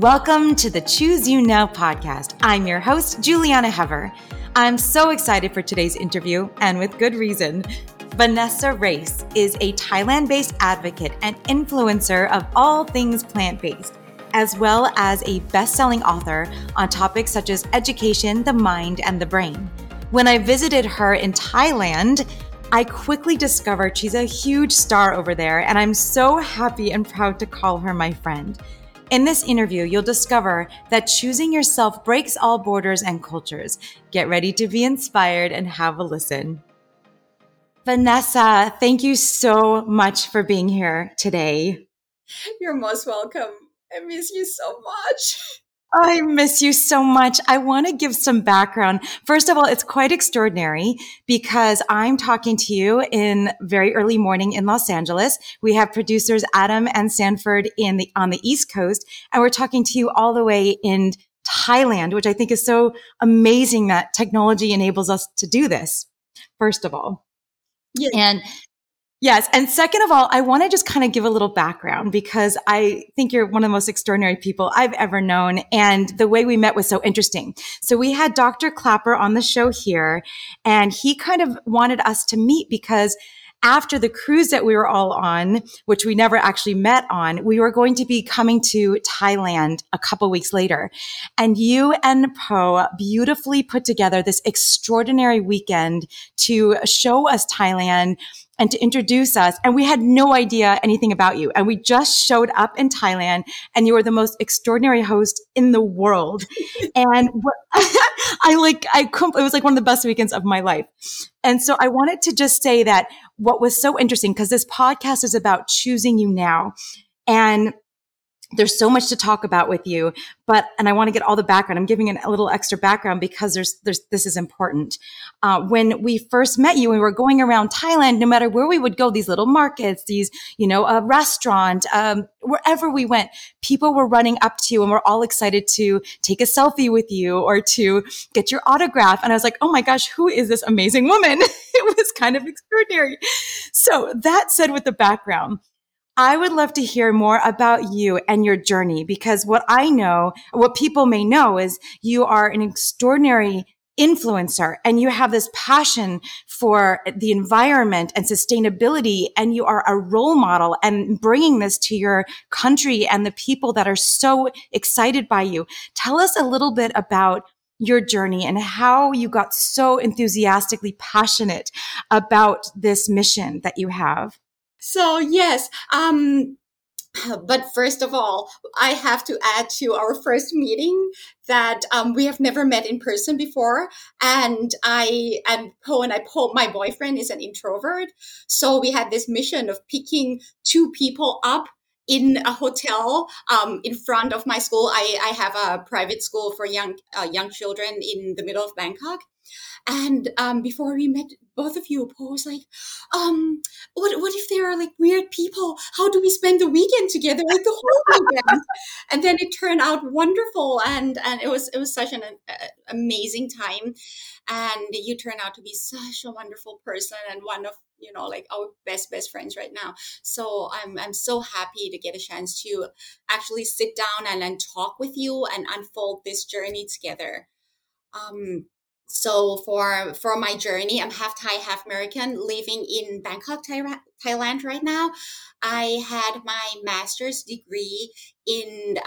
Welcome to the Choose You Now podcast. I'm your host, Juliana Hever. I'm so excited for today's interview, and with good reason. Vanessa Race is a Thailand-based advocate and influencer of all things plant-based, as well as a best-selling author on topics such as education, the mind, and the brain. When I visited her in Thailand, I quickly discovered she's a huge star over there, and I'm so happy and proud to call her my friend. In this interview, you'll discover that choosing yourself breaks all borders and cultures. Get ready to be inspired and have a listen. Vanessa, thank you so much for being here today. You're most welcome. I miss you so much. I miss you so much. I want to give some background. First of all, it's quite extraordinary because I'm talking to you in very early morning in Los Angeles. We have producers Adam and Sanford on the East Coast, and we're talking to you all the way in Thailand, which I think is so amazing that technology enables us to do this, first of all. Yes. And second of all, I want to just kind of give a little background because I think you're one of the most extraordinary people I've ever known. And the way we met was so interesting. So we had Dr. Clapper on the show here, and he kind of wanted us to meet because after the cruise that we were all on, which we never actually met on, we were going to be coming to Thailand a couple weeks later. And you and Po beautifully put together this extraordinary weekend to show us Thailand and to introduce us. And we had no idea anything about you. And we just showed up in Thailand, and you were the most extraordinary host in the world. And it was like one of the best weekends of my life. And so I wanted to just say that what was so interesting, because this podcast is about choosing you now, and there's so much to talk about with you, and I want to get all the background. I'm giving a little extra background because this is important. When we first met you, we were going around Thailand, no matter where we would go, these little markets, these, a restaurant, wherever we went, people were running up to you and we're all excited to take a selfie with you or to get your autograph. And I was like, oh my gosh, who is this amazing woman? It was kind of extraordinary. So that said, with the background, I would love to hear more about you and your journey, because what people may know is you are an extraordinary influencer and you have this passion for the environment and sustainability, and you are a role model and bringing this to your country and the people that are so excited by you. Tell us a little bit about your journey and how you got so enthusiastically passionate about this mission that you have. So yes, but first of all, I have to add to our first meeting that we have never met in person before. And my boyfriend is an introvert. So we had this mission of picking two people up in a hotel in front of my school. I have a private school for young children in the middle of Bangkok. And before we met, both of you, Po was like, what if there are like weird people? How do we spend the weekend together, like the whole weekend? And then it turned out wonderful, and it was such an amazing time. And you turned out to be such a wonderful person and one of our best friends right now. So I'm so happy to get a chance to actually sit down and talk with you and unfold this journey together. So for my journey, I'm half Thai, half American, living in Bangkok, Thailand right now. I had my master's degree in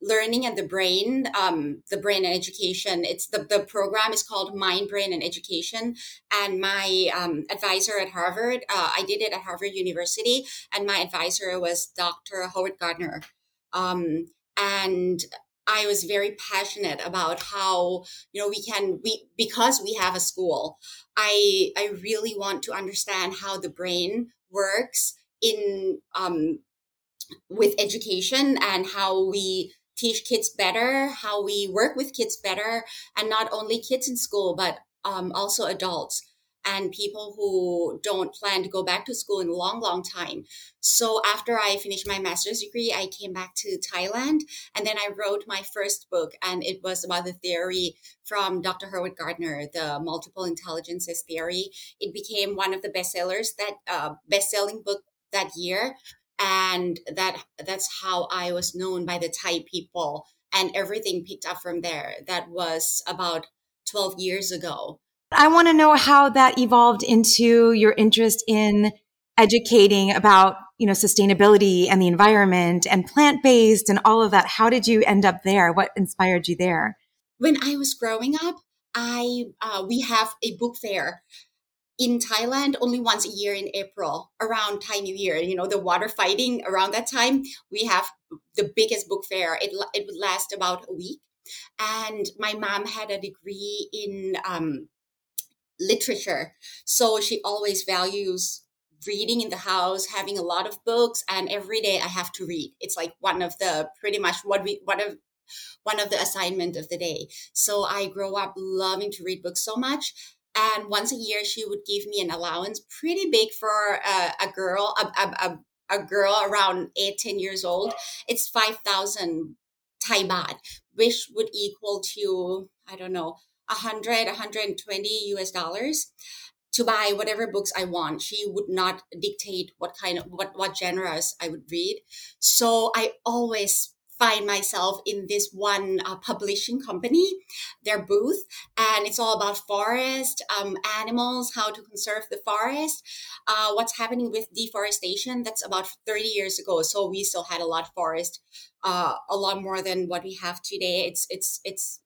learning and the brain and education. It's the program is called Mind, Brain, and Education. And my advisor at Harvard, I did it at Harvard University, and my advisor was Dr. Howard Gardner. And I was very passionate about how, because we have a school, I really want to understand how the brain works in with education and how we teach kids better, how we work with kids better, and not only kids in school, but also adults and people who don't plan to go back to school in a long, long time. So after I finished my master's degree, I came back to Thailand, and then I wrote my first book, and it was about the theory from Dr. Howard Gardner, the multiple intelligences theory. It became one of the bestsellers, that best-selling book that year. And that's how I was known by the Thai people, and everything picked up from there. That was about 12 years ago. I want to know how that evolved into your interest in educating about, you know, sustainability and the environment and plant-based and all of that. How did you end up there? What inspired you there? When I was growing up, we have a book fair in Thailand only once a year in April, around Thai New Year. You know, the water fighting around that time, we have the biggest book fair. It would last about a week. And my mom had a degree in literature. So she always values reading in the house, having a lot of books, and every day I have to read. It's like one of the pretty much one of the assignment of the day. So I grow up loving to read books so much. And once a year, she would give me an allowance, pretty big for a girl around 8-10 years old. It's 5,000 Thai baht, which would equal to, I don't know, $100-$120 to buy whatever books I want. She would not dictate what genres I would read. So I always find myself in this one publishing company, their booth, and it's all about forest, animals, how to conserve the forest, what's happening with deforestation. That's about 30 years ago, so we still had a lot of forest, a lot more than what we have today. It's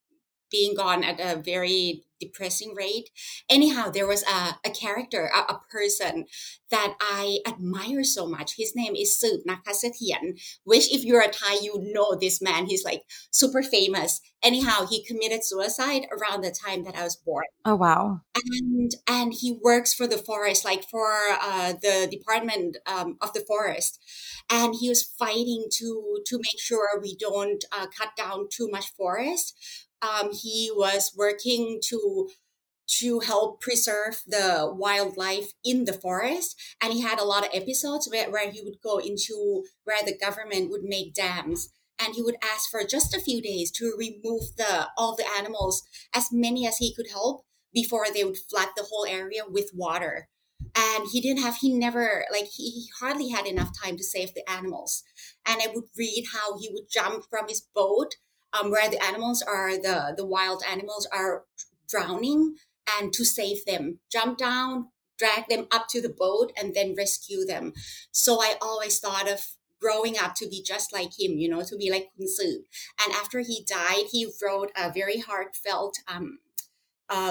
being gone at a very depressing rate. Anyhow, there was a character, a person that I admire so much. His name is Sueb Nakhasathien, which if you're a Thai, you know this man. He's like super famous. Anyhow, he committed suicide around the time that I was born. Oh, wow. And he works for the forest, like for the department of the forest. And he was fighting to make sure we don't cut down too much forest. He was working to help preserve the wildlife in the forest. And he had a lot of episodes where he would go into where the government would make dams. And he would ask for just a few days to remove all the animals, as many as he could help, before they would flood the whole area with water. And he hardly had enough time to save the animals. And I would read how he would jump from his boat where the animals are, the wild animals are drowning, and to save them, jump down, drag them up to the boat, and then rescue them. So I always thought of growing up to be just like him, you know, to be like Kun Su. And after he died, he wrote a very heartfelt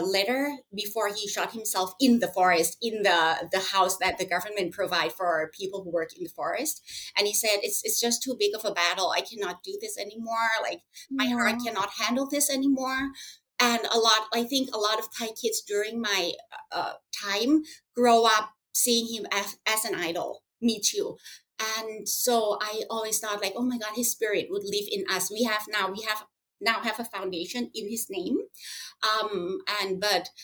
letter before he shot himself in the forest, in the house that the government provide for people who work in the forest. And he said, it's just too big of a battle. I cannot do this anymore. Like my heart cannot handle this anymore. And I think a lot of Thai kids during my time grow up seeing him as an idol. Me too. And so I always thought like, oh my God, his spirit would live in us. We now have a foundation in his name.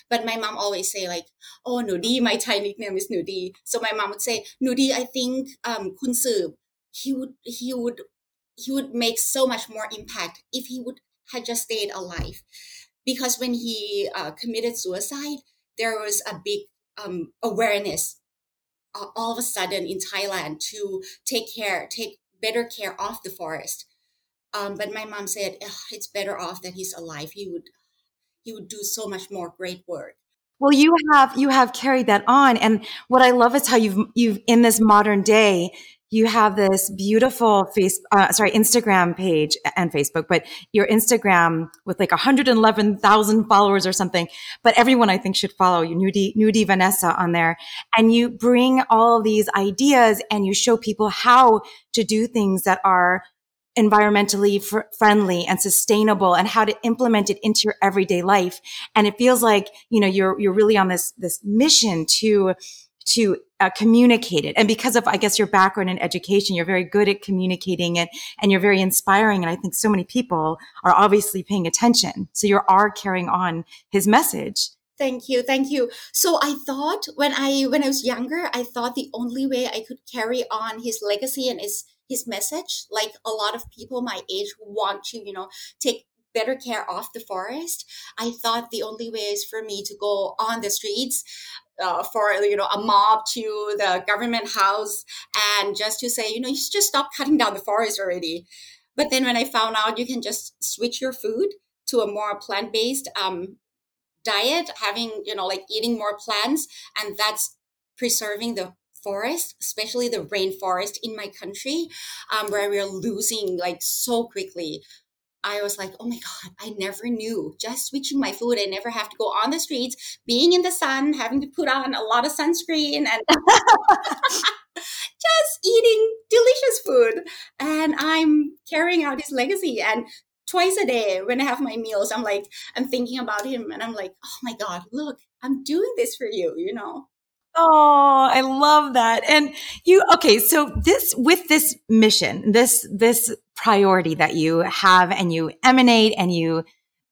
But my mom always say like, oh, Nudi, my Thai nickname is Nudi. So my mom would say, Nudi, I think Kun Sueb, he would make so much more impact if he would had just stayed alive. Because when he committed suicide, there was a big awareness all of a sudden in Thailand to take better care of the forest. But my mom said, it's better off that he's alive. He would do so much more great work. Well, you have carried that on. And what I love is how you've in this modern day, you have this beautiful Instagram page and Facebook, but your Instagram with like 111,000 followers or something. But everyone I think should follow you, Nudi Vanessa on there. And you bring all these ideas and you show people how to do things that are environmentally friendly and sustainable, and how to implement it into your everyday life. And it feels like, you know, you're really on this mission to communicate it. And because of, I guess, your background in education, you're very good at communicating it, and you're very inspiring. And I think so many people are obviously paying attention. So you are carrying on his message. Thank you. So I thought when I was younger, I thought the only way I could carry on his legacy and his message, like a lot of people my age who want to, you know, take better care of the forest, I thought the only way is for me to go on the streets, for, you know, a mob to the government house, and just to say, you know, you should just stop cutting down the forest already. But then when I found out you can just switch your food to a more plant-based diet, having, you know, like eating more plants, and that's preserving the forest, especially the rainforest in my country, where we're losing like so quickly. I was like, oh my God, I never knew. Just switching my food, I never have to go on the streets, being in the sun, having to put on a lot of sunscreen, and just eating delicious food. And I'm carrying out his legacy. And twice a day when I have my meals, I'm like, I'm thinking about him, and I'm like, oh my God, look, I'm doing this for you, you know? Oh, I love that. And you, okay, so this, with this mission, this priority that you have and you emanate, and you,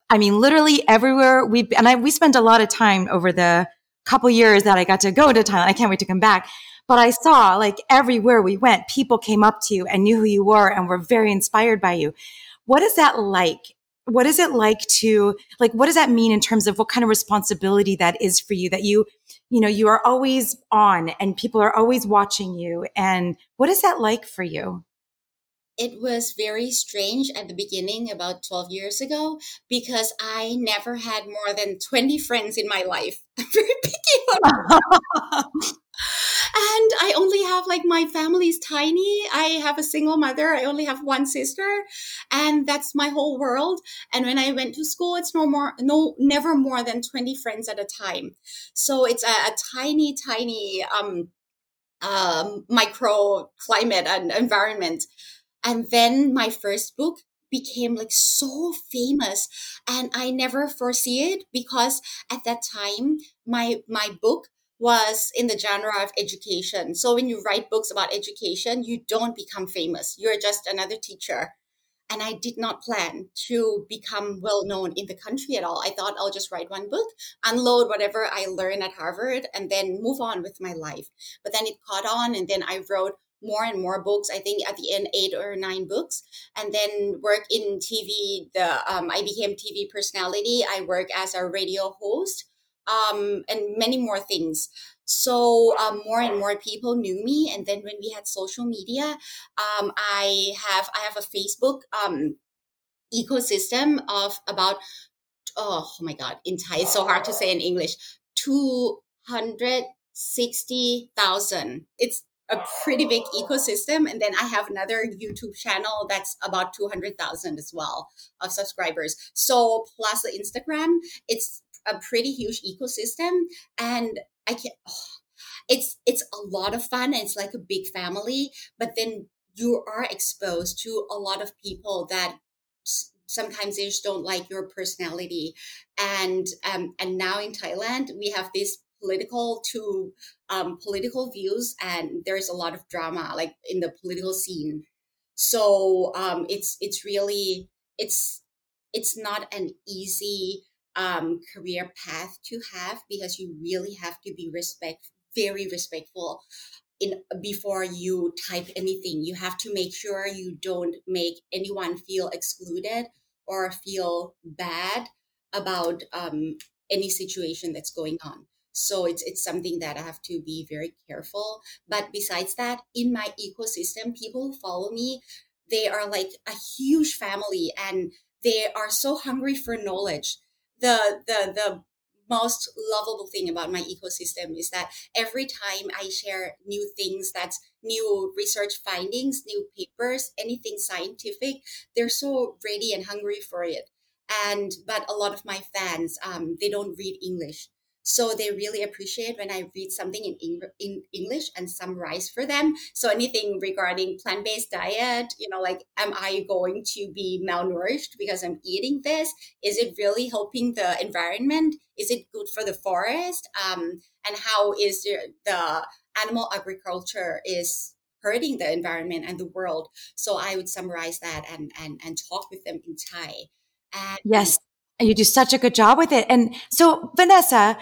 I mean, literally everywhere we spent a lot of time over the couple years that I got to go to Thailand. I can't wait to come back. But I saw, like, everywhere we went, people came up to you and knew who you were and were very inspired by you. What is that like? What is it like to, like, what does that mean in terms of what kind of responsibility that is for you, that you know, you are always on and people are always watching you? And what is that like for you? It was very strange at the beginning, about 12 years ago, because I never had more than 20 friends in my life. I'm very picky. And I only have, like, my family's tiny. I have a single mother. I only have one sister, and that's my whole world. And when I went to school, it's never more than 20 friends at a time. So it's a tiny, tiny microclimate and environment. And then my first book became, like, so famous, and I never foresee it, because at that time my book was in the genre of education. So when you write books about education, you don't become famous. You're just another teacher. And I did not plan to become well-known in the country at all. I thought I'll just write one book, unload whatever I learned at Harvard, and then move on with my life. But then it caught on, and then I wrote more and more books. I think at the end, 8 or 9 books, and then work in TV. I became TV personality. I work as a radio host. And many more things. So more and more people knew me. And then when we had social media, I have a Facebook ecosystem of about, oh my God, it's so hard to say in English, 260,000. It's a pretty big ecosystem. And then I have another YouTube channel that's about 200,000 as well of subscribers. So plus the Instagram, it's a pretty huge ecosystem, and it's a lot of fun, and it's like a big family. But then you are exposed to a lot of people that sometimes they just don't like your personality. And now in Thailand we have this political views, and there's a lot of drama, like, in the political scene. So it's really not an easy career path to have, because you really have to be very respectful before you type anything. You have to make sure you don't make anyone feel excluded or feel bad about any situation that's going on. So it's something that I have to be very careful. But besides that, in my ecosystem, people who follow me, they are like a huge family, and they are so hungry for knowledge. The most lovable thing about my ecosystem is that every time I share new things, that's new research findings, new papers, anything scientific, they're so ready and hungry for it. But a lot of my fans, they don't read English. So they really appreciate when I read something in English and summarize for them. So anything regarding plant-based diet, you know, like, am I going to be malnourished because I'm eating this? Is it really helping the environment? Is it good for the forest? And how is the animal agriculture is hurting the environment and the world? So I would summarize that and talk with them in Thai. Yes. And you do such a good job with it. And so, Vanessa,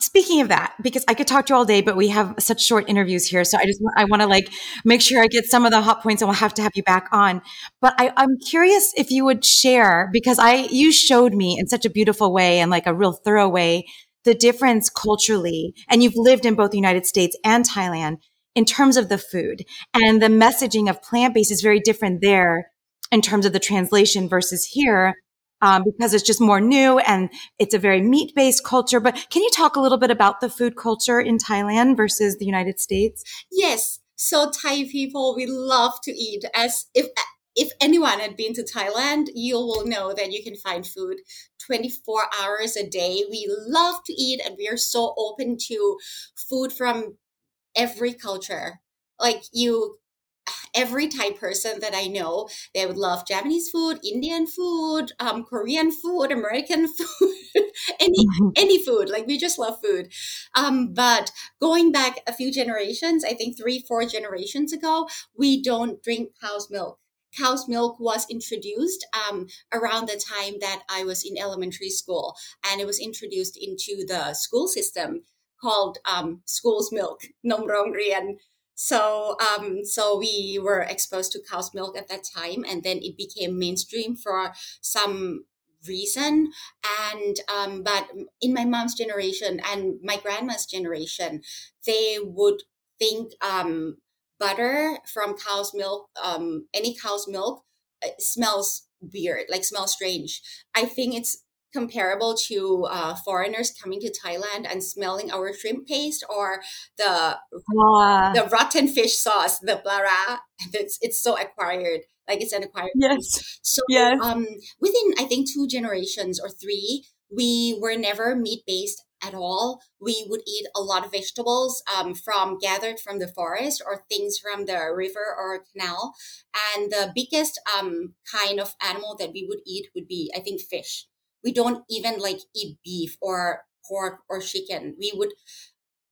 speaking of that, because I could talk to you all day, but we have such short interviews here. So I want to, like, make sure I get some of the hot points, and we'll have to have you back on. But I'm curious if you would share, because you showed me in such a beautiful way, and like a real thorough way, the difference culturally, and you've lived in both the United States and Thailand, in terms of the food, and the messaging of plant-based is very different there in terms of the translation versus here, because it's just more new and it's a very meat-based culture. But can you talk a little bit about the food culture in Thailand versus the United States? Yes. So Thai people, we love to eat. As if anyone had been to Thailand, you will know that you can find food 24 hours a day. We love to eat, and we are so open to food from every culture. Like every Thai person that I know, they would love Japanese food, Indian food, Korean food, American food, any food. Like, we just love food. But going back a few generations, I think 3-4 generations ago, we don't drink cow's milk. Cow's milk was introduced around the time that I was in elementary school, and it was introduced into the school system called school's milk, Nom Rong Rian. So we were exposed to cow's milk at that time, and then it became mainstream for some reason. And but in my mom's generation and my grandma's generation, they would think butter from cow's milk, any cow's milk, smells weird, like smells strange. I think it's comparable to foreigners coming to Thailand and smelling our shrimp paste or the rotten fish sauce, the bara. It's so acquired, like it's an acquired. Yes. So yes. Within, I think, 2 generations or 3, we were never meat-based at all. We would eat a lot of vegetables gathered from the forest or things from the river or canal. And the biggest kind of animal that we would eat would be, I think, fish. We don't even eat beef or pork or chicken. We would,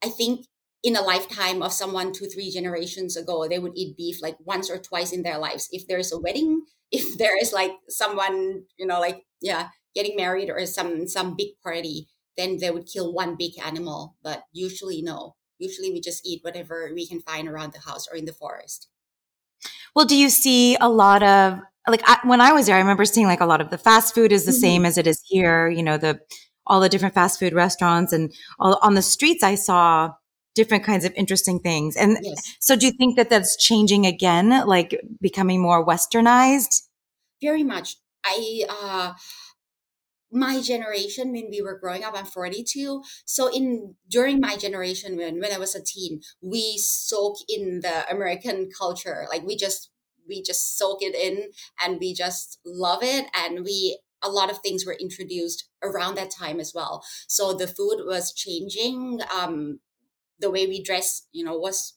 I think, in a lifetime of someone 2-3 generations ago, they would eat beef once or twice in their lives. If there is a wedding, if there is someone, getting married or some big party, then they would kill one big animal. But usually, no. Usually we just eat whatever we can find around the house or in the forest. Well, do you see a lot of, when I was there, I remember seeing a lot of the fast food is the same as it is here, all the different fast food restaurants, and on the streets, I saw different kinds of interesting things. And yes. So do you think that that's changing again, becoming more westernized? Very much. My generation, when we were growing up, I'm 42. So during my generation, when I was a teen, we soak in the American culture. We just soak it in, and we just love it. And a lot of things were introduced around that time as well. So the food was changing. The way we dress,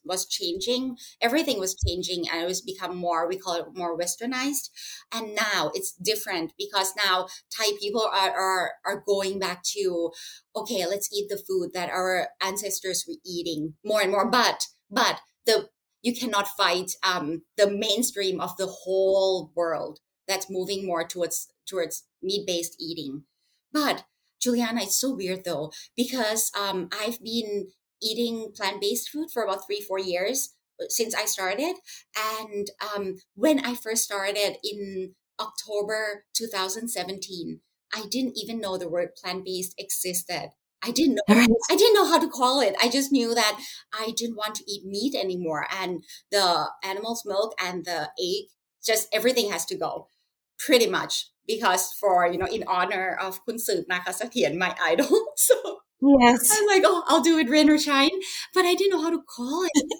was changing. Everything was changing, and it was become more, we call it more westernized. And now it's different, because now Thai people are going back to, okay, let's eat the food that our ancestors were eating more and more. But you cannot fight the mainstream of the whole world that's moving more towards meat-based eating. But Juliana, it's so weird though, because I've been eating plant-based food for about 3-4 years since I started. And when I first started in October 2017, I didn't even know the word plant-based existed. I didn't know how to call it. I just knew that I didn't want to eat meat anymore, and the animal's milk and the egg, just everything has to go, pretty much, because in honor of Kun Sueb Nakhasathien, my idol. So yes, I'm I'll do it, rain or shine. But I didn't know how to call it.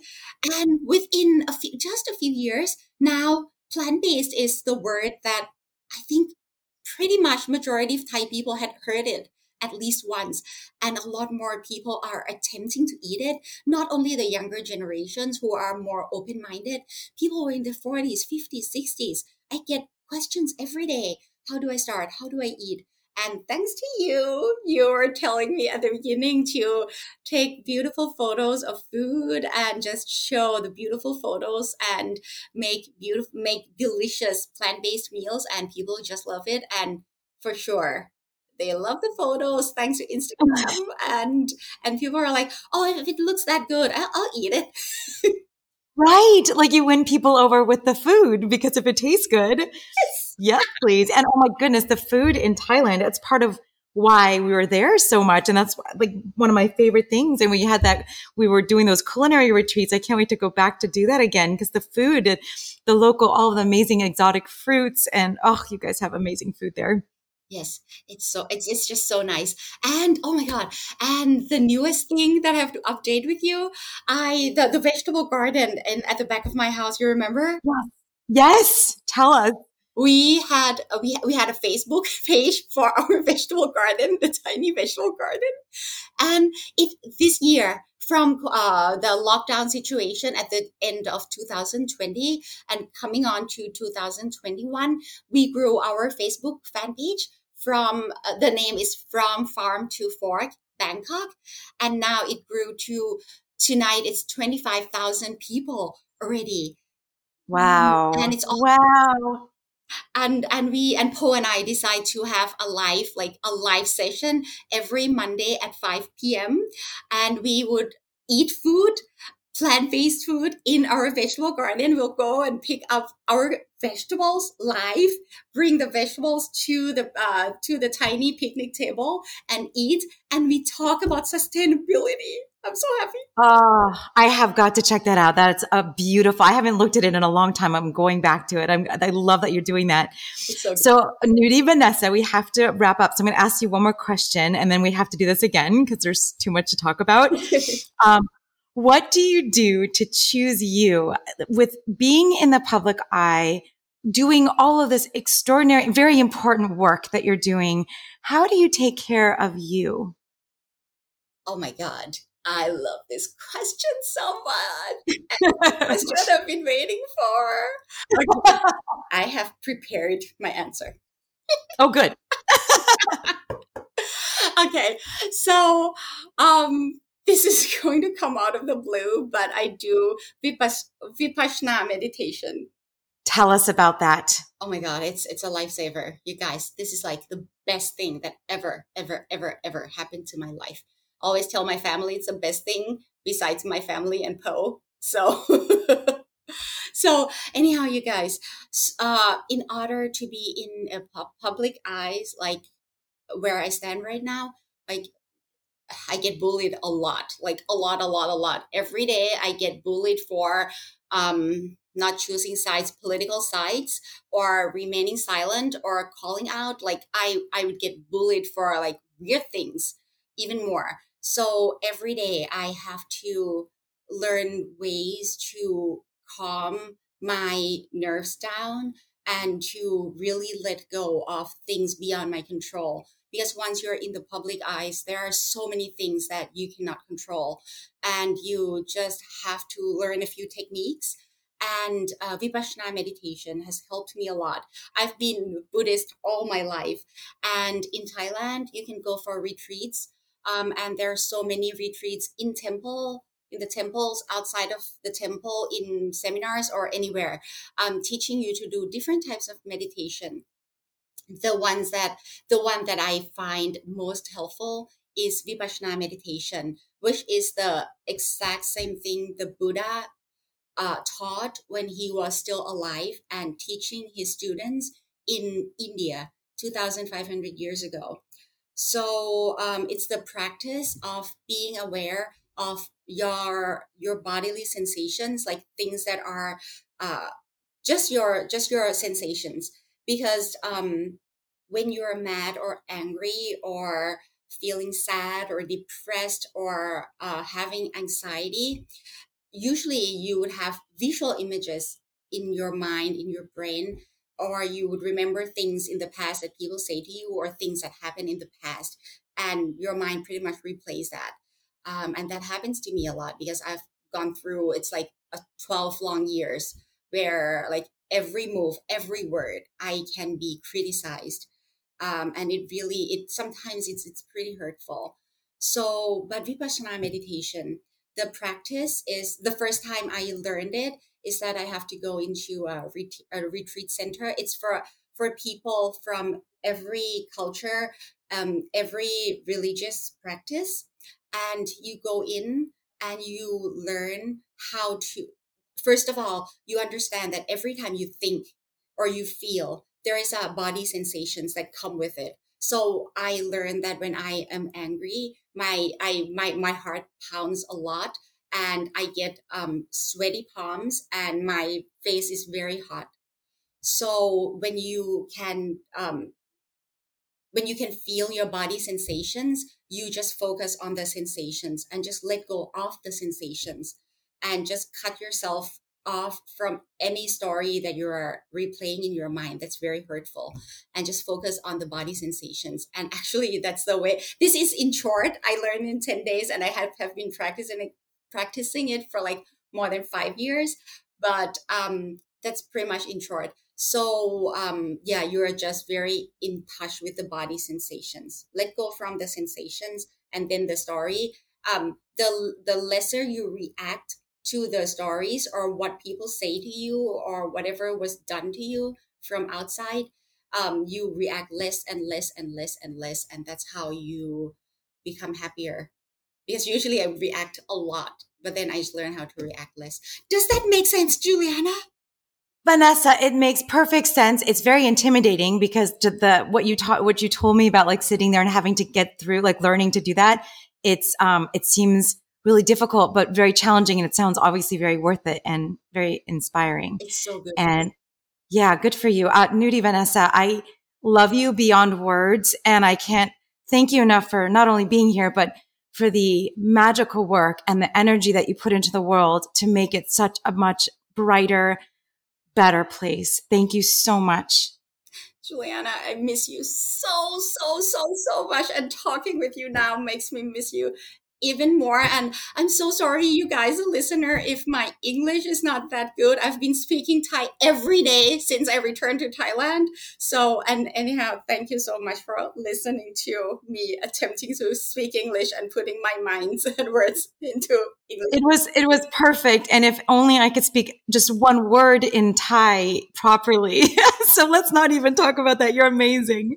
And within a few years, now plant-based is the word that I think pretty much majority of Thai people had heard it at least once, and a lot more people are attempting to eat it. Not only the younger generations who are more open-minded, people who are in their 40s, 50s, 60s. I get questions every day. How do I start? How do I eat? And thanks to you, you were telling me at the beginning to take beautiful photos of food and just show the beautiful photos and make delicious plant-based meals, and people just love it. And for sure, they love the photos thanks to Instagram, and people are like, oh, if it looks that good, I'll eat it. Right. You win people over with the food, because if it tastes good, yes, please. And oh my goodness, the food in Thailand, it's part of why we were there so much. And that's like one of my favorite things. And we had that, we were doing those culinary retreats. I can't wait to go back to do that again, because the food, the local, all of the amazing exotic fruits, and you guys have amazing food there. Yes, it's just so nice. And oh my God. And the newest thing that I have to update with you, the vegetable garden and at the back of my house, you remember? Yes. Yes. Tell us. We had a Facebook page for our vegetable garden, the tiny vegetable garden. And this year, from the lockdown situation at the end of 2020 and coming on to 2021, we grew our Facebook fan page from, the name is From Farm to Fork Bangkok. And now it grew to, tonight it's 25,000 people already. Wow. And it's all wow. And Po and I decide to have a live session every Monday at 5 p.m. And we would eat food, plant-based food in our vegetable garden. We'll go and pick up our vegetables live, bring the vegetables to the tiny picnic table and eat. And we talk about sustainability. I'm so happy. I have got to check that out. That's a beautiful. I haven't looked at it in a long time. I'm going back to it. I love that you're doing that. It's so Nudie, Vanessa, we have to wrap up. So I'm going to ask you one more question, and then we have to do this again because there's too much to talk about. What do you do to choose you with being in the public eye, doing all of this extraordinary, very important work that you're doing? How do you take care of you? Oh my God. I love this question so much. It's a question I've been waiting for. I have prepared my answer. Oh, good. Okay. So this is going to come out of the blue, but I do Vipassana meditation. Tell us about that. Oh my God, it's a lifesaver. You guys, this is like the best thing that ever, ever, ever, ever happened to my life. Always tell my family it's the best thing besides my family and Po. So anyhow, you guys, in order to be in a public eyes, like where I stand right now, like I get bullied a lot, like a lot. Every day I get bullied for not choosing sides, political sides, or remaining silent or calling out. Like I would get bullied for like weird things, even more. So every day I have to learn ways to calm my nerves down and to really let go of things beyond my control. Because once you're in the public eyes, there are so many things that you cannot control. And you just have to learn a few techniques. And Vipassana meditation has helped me a lot. I've been Buddhist all my life. And in Thailand, you can go for retreats. And there are so many retreats in the temples, outside of the temple, in seminars or anywhere, teaching you to do different types of meditation. The one that I find most helpful is Vipassana meditation, which is the exact same thing the Buddha taught when he was still alive and teaching his students in India 2,500 years ago. So it's the practice of being aware of your bodily sensations, like things that are just your sensations. Because when you're mad or angry or feeling sad or depressed or having anxiety, usually you would have visual images in your mind, in your brain, or you would remember things in the past that people say to you or things that happened in the past, and your mind pretty much replays that. And that happens to me a lot because I've gone through, it's like 12 long years where like every move, every word, I can be criticized. And sometimes it's pretty hurtful. So, but Vipassana meditation, the practice is, the first time I learned it is that I have to go into a retreat center. It's for people from every culture, every religious practice. And you go in and you learn how to, first of all, you understand that every time you think or you feel, there is body sensations that come with it. So I learned that when I am angry, my heart pounds a lot, and I get sweaty palms, and my face is very hot. So when you can feel your body sensations, you just focus on the sensations and just let go of the sensations, and just cut yourself off from any story that you are replaying in your mind that's very hurtful, and just focus on the body sensations. And actually, that's the way. This is in short, I learned in 10 days, and I have been practicing it for like more than 5 years. But that's pretty much in short. So you are just very in touch with the body sensations. Let go from the sensations and then the story. The lesser you react to the stories or what people say to you or whatever was done to you from outside, you react less and less and less and less. And that's how you become happier. Because usually I react a lot, but then I just learn how to react less. Does that make sense, Juliana? Vanessa, it makes perfect sense. It's very intimidating because what you told me about, like sitting there and having to get through, like learning to do that, it seems really difficult, but very challenging. And it sounds obviously very worth it and very inspiring. It's so good. And yeah, good for you. Nudi, Vanessa, I love you beyond words. And I can't thank you enough for not only being here, but for the magical work and the energy that you put into the world to make it such a much brighter, better place. Thank you so much. Juliana, I miss you so, so, so, so much. And talking with you now makes me miss you even more. And I'm so sorry, you guys, a listener, if my English is not that good. I've been speaking Thai every day since I returned to Thailand. So, and anyhow, thank you so much for listening to me attempting to speak English and putting my minds and words into English. It was perfect. And if only I could speak just one word in Thai properly. So let's not even talk about that. You're amazing.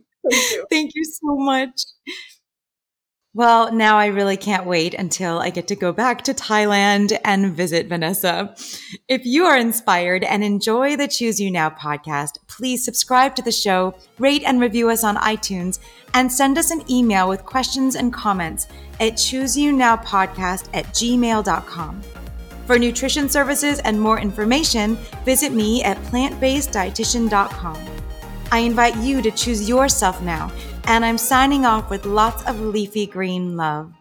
Thank you so much. Well, now I really can't wait until I get to go back to Thailand and visit Vanessa. If you are inspired and enjoy the Choose You Now podcast, please subscribe to the show, rate and review us on iTunes, and send us an email with questions and comments at chooseyounowpodcast@gmail.com. For nutrition services and more information, visit me at plantbaseddietitian.com. I invite you to choose yourself now, and I'm signing off with lots of leafy green love.